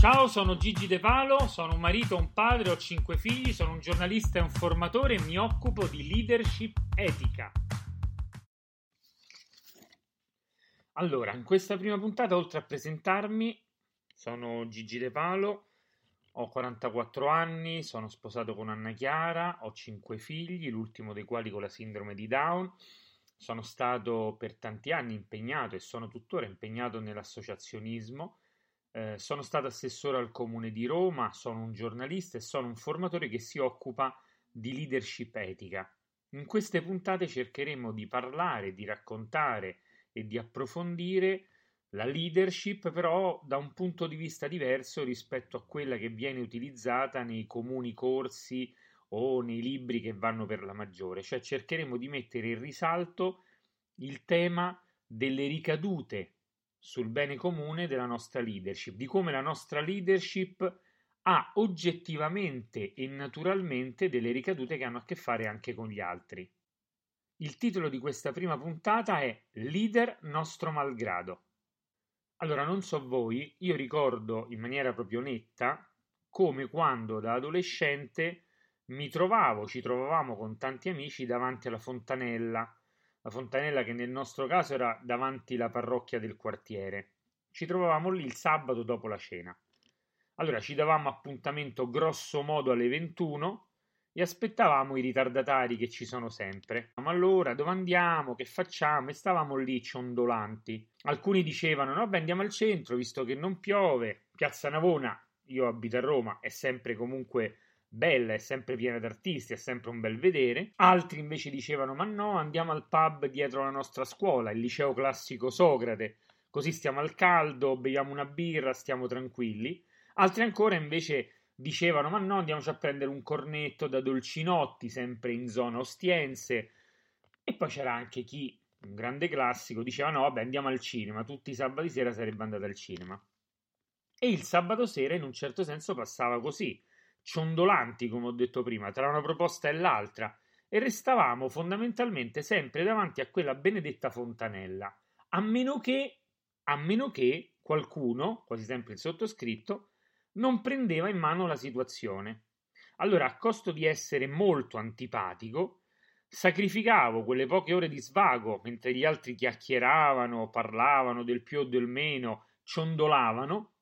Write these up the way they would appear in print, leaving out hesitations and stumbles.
Ciao, sono Gigi De Palo, sono un marito, un padre, ho 5 figli, sono un giornalista e un formatore e mi occupo di leadership etica. Allora, in questa prima puntata, oltre a presentarmi, sono Gigi De Palo, ho 44 anni, sono sposato con Anna Chiara, ho 5 figli, l'ultimo dei quali con la sindrome di Down. Sono stato per tanti anni impegnato e sono tuttora impegnato nell'associazionismo. Sono stato assessore al Comune di Roma, sono un giornalista e sono un formatore che si occupa di leadership etica. In queste puntate cercheremo di parlare, di raccontare e di approfondire la leadership, però da un punto di vista diverso rispetto a quella che viene utilizzata nei comuni corsi o nei libri che vanno per la maggiore, cioè cercheremo di mettere in risalto il tema delle ricadute sul bene comune della nostra leadership, di come la nostra leadership ha oggettivamente e naturalmente delle ricadute che hanno a che fare anche con gli altri. Il titolo di questa prima puntata è Leader nostro malgrado. Allora, non so voi, io ricordo in maniera proprio netta come quando da adolescente ci trovavamo con tanti amici davanti alla fontanella. La fontanella che nel nostro caso era davanti la parrocchia del quartiere. Ci trovavamo lì il sabato dopo la cena. Allora ci davamo appuntamento grosso modo alle 21 e aspettavamo i ritardatari che ci sono sempre. Ma allora dove andiamo? Che facciamo? E stavamo lì ciondolanti. Alcuni dicevano no, beh, andiamo al centro visto che non piove. Piazza Navona, io abito a Roma, è sempre comunque bella, è sempre piena d'artisti, è sempre un bel vedere. Altri invece dicevano ma no, andiamo al pub dietro la nostra scuola, il liceo classico Socrate, così stiamo al caldo, beviamo una birra, stiamo tranquilli. Altri ancora invece dicevano ma no, andiamoci a prendere un cornetto da Dolcinotti, sempre in zona Ostiense. E poi c'era anche chi, un grande classico, diceva no, vabbè, andiamo al cinema, tutti i sabati sera sarebbe andata al cinema. E il sabato sera in un certo senso passava così, ciondolanti, come ho detto prima, tra una proposta e l'altra, e restavamo fondamentalmente sempre davanti a quella benedetta fontanella, a meno che qualcuno, quasi sempre il sottoscritto, non prendeva in mano la situazione. Allora, a costo di essere molto antipatico, sacrificavo quelle poche ore di svago mentre gli altri chiacchieravano, parlavano del più o del meno, ciondolavano,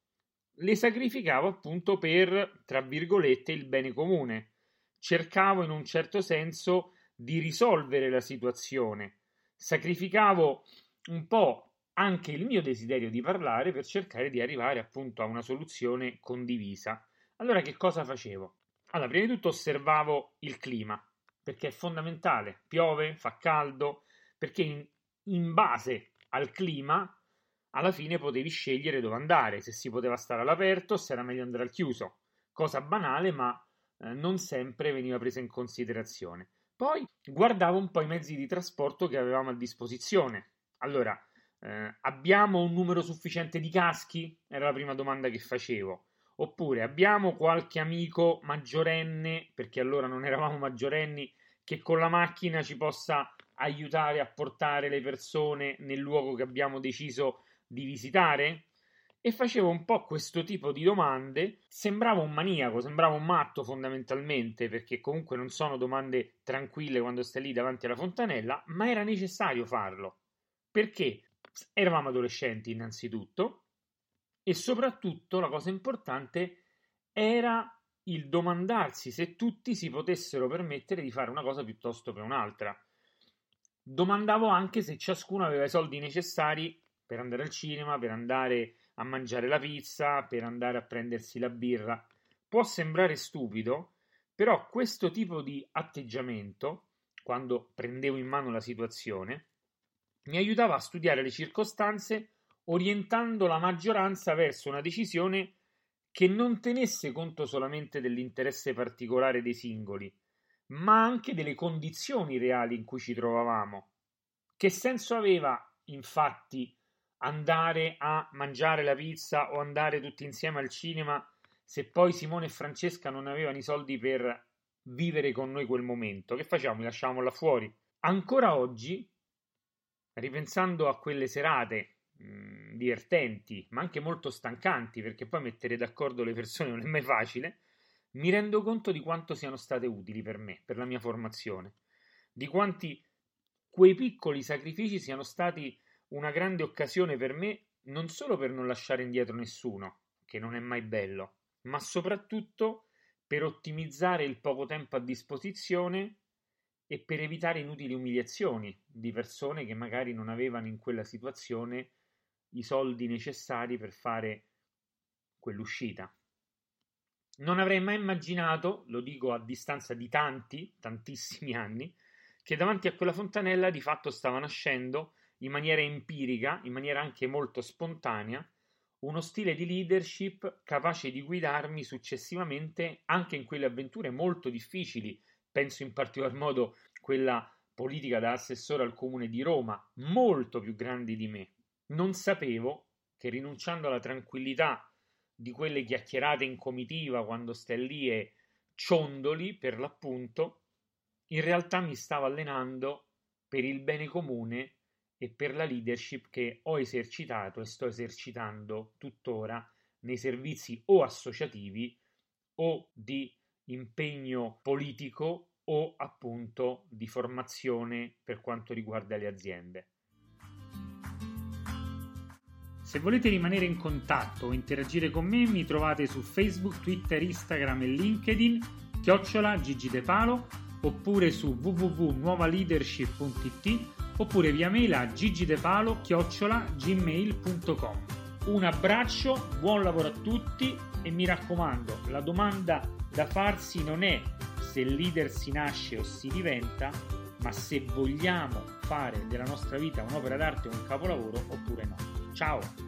le sacrificavo appunto per, tra virgolette, il bene comune. Cercavo in un certo senso di risolvere la situazione. Sacrificavo un po' anche il mio desiderio di parlare per cercare di arrivare appunto a una soluzione condivisa. Allora che cosa facevo? Allora, prima di tutto osservavo il clima, perché è fondamentale. Piove, fa caldo, perché in base al clima alla fine potevi scegliere dove andare, se si poteva stare all'aperto, se era meglio andare al chiuso. Cosa banale, ma non sempre veniva presa in considerazione. Poi guardavo un po' i mezzi di trasporto che avevamo a disposizione. Allora, abbiamo un numero sufficiente di caschi? Era la prima domanda che facevo. Oppure abbiamo qualche amico maggiorenne, perché allora non eravamo maggiorenni, che con la macchina ci possa aiutare a portare le persone nel luogo che abbiamo deciso di visitare? E facevo un po' questo tipo di domande. Sembrava un maniaco, sembrava un matto fondamentalmente, perché comunque non sono domande tranquille quando stai lì davanti alla fontanella, ma era necessario farlo perché eravamo adolescenti innanzitutto, e soprattutto la cosa importante era il domandarsi se tutti si potessero permettere di fare una cosa piuttosto che un'altra. Domandavo anche se ciascuno aveva i soldi necessari per andare al cinema, per andare a mangiare la pizza, per andare a prendersi la birra. Può sembrare stupido, però questo tipo di atteggiamento, quando prendevo in mano la situazione, mi aiutava a studiare le circostanze, orientando la maggioranza verso una decisione che non tenesse conto solamente dell'interesse particolare dei singoli, ma anche delle condizioni reali in cui ci trovavamo. Che senso aveva, infatti, andare a mangiare la pizza o andare tutti insieme al cinema se poi Simone e Francesca non avevano i soldi per vivere con noi quel momento? Che facciamo? Li lasciamo là fuori? Ancora oggi, ripensando a quelle serate divertenti, ma anche molto stancanti, perché poi mettere d'accordo le persone non è mai facile, mi rendo conto di quanto siano state utili per me, per la mia formazione, di quanti quei piccoli sacrifici siano stati una grande occasione per me, non solo per non lasciare indietro nessuno, che non è mai bello, ma soprattutto per ottimizzare il poco tempo a disposizione e per evitare inutili umiliazioni di persone che magari non avevano in quella situazione i soldi necessari per fare quell'uscita. Non avrei mai immaginato, lo dico a distanza di tantissimi anni, che davanti a quella fontanella di fatto stava nascendo in maniera empirica, in maniera anche molto spontanea, uno stile di leadership capace di guidarmi successivamente anche in quelle avventure molto difficili. Penso in particolar modo quella politica da assessore al comune di Roma, molto più grandi di me. Non sapevo che rinunciando alla tranquillità di quelle chiacchierate in comitiva quando stai lì e ciondoli per l'appunto, in realtà mi stavo allenando per il bene comune e per la leadership che ho esercitato e sto esercitando tuttora nei servizi o associativi o di impegno politico o appunto di formazione per quanto riguarda le aziende. Se volete rimanere in contatto o interagire con me, mi trovate su Facebook, Twitter, Instagram e LinkedIn @Gigi De Palo oppure su www.nuovaleadership.it oppure via mail a gigidepalo@gmail.com. Un abbraccio, buon lavoro a tutti e mi raccomando, la domanda da farsi non è se il leader si nasce o si diventa, ma se vogliamo fare della nostra vita un'opera d'arte o un capolavoro oppure no. Ciao!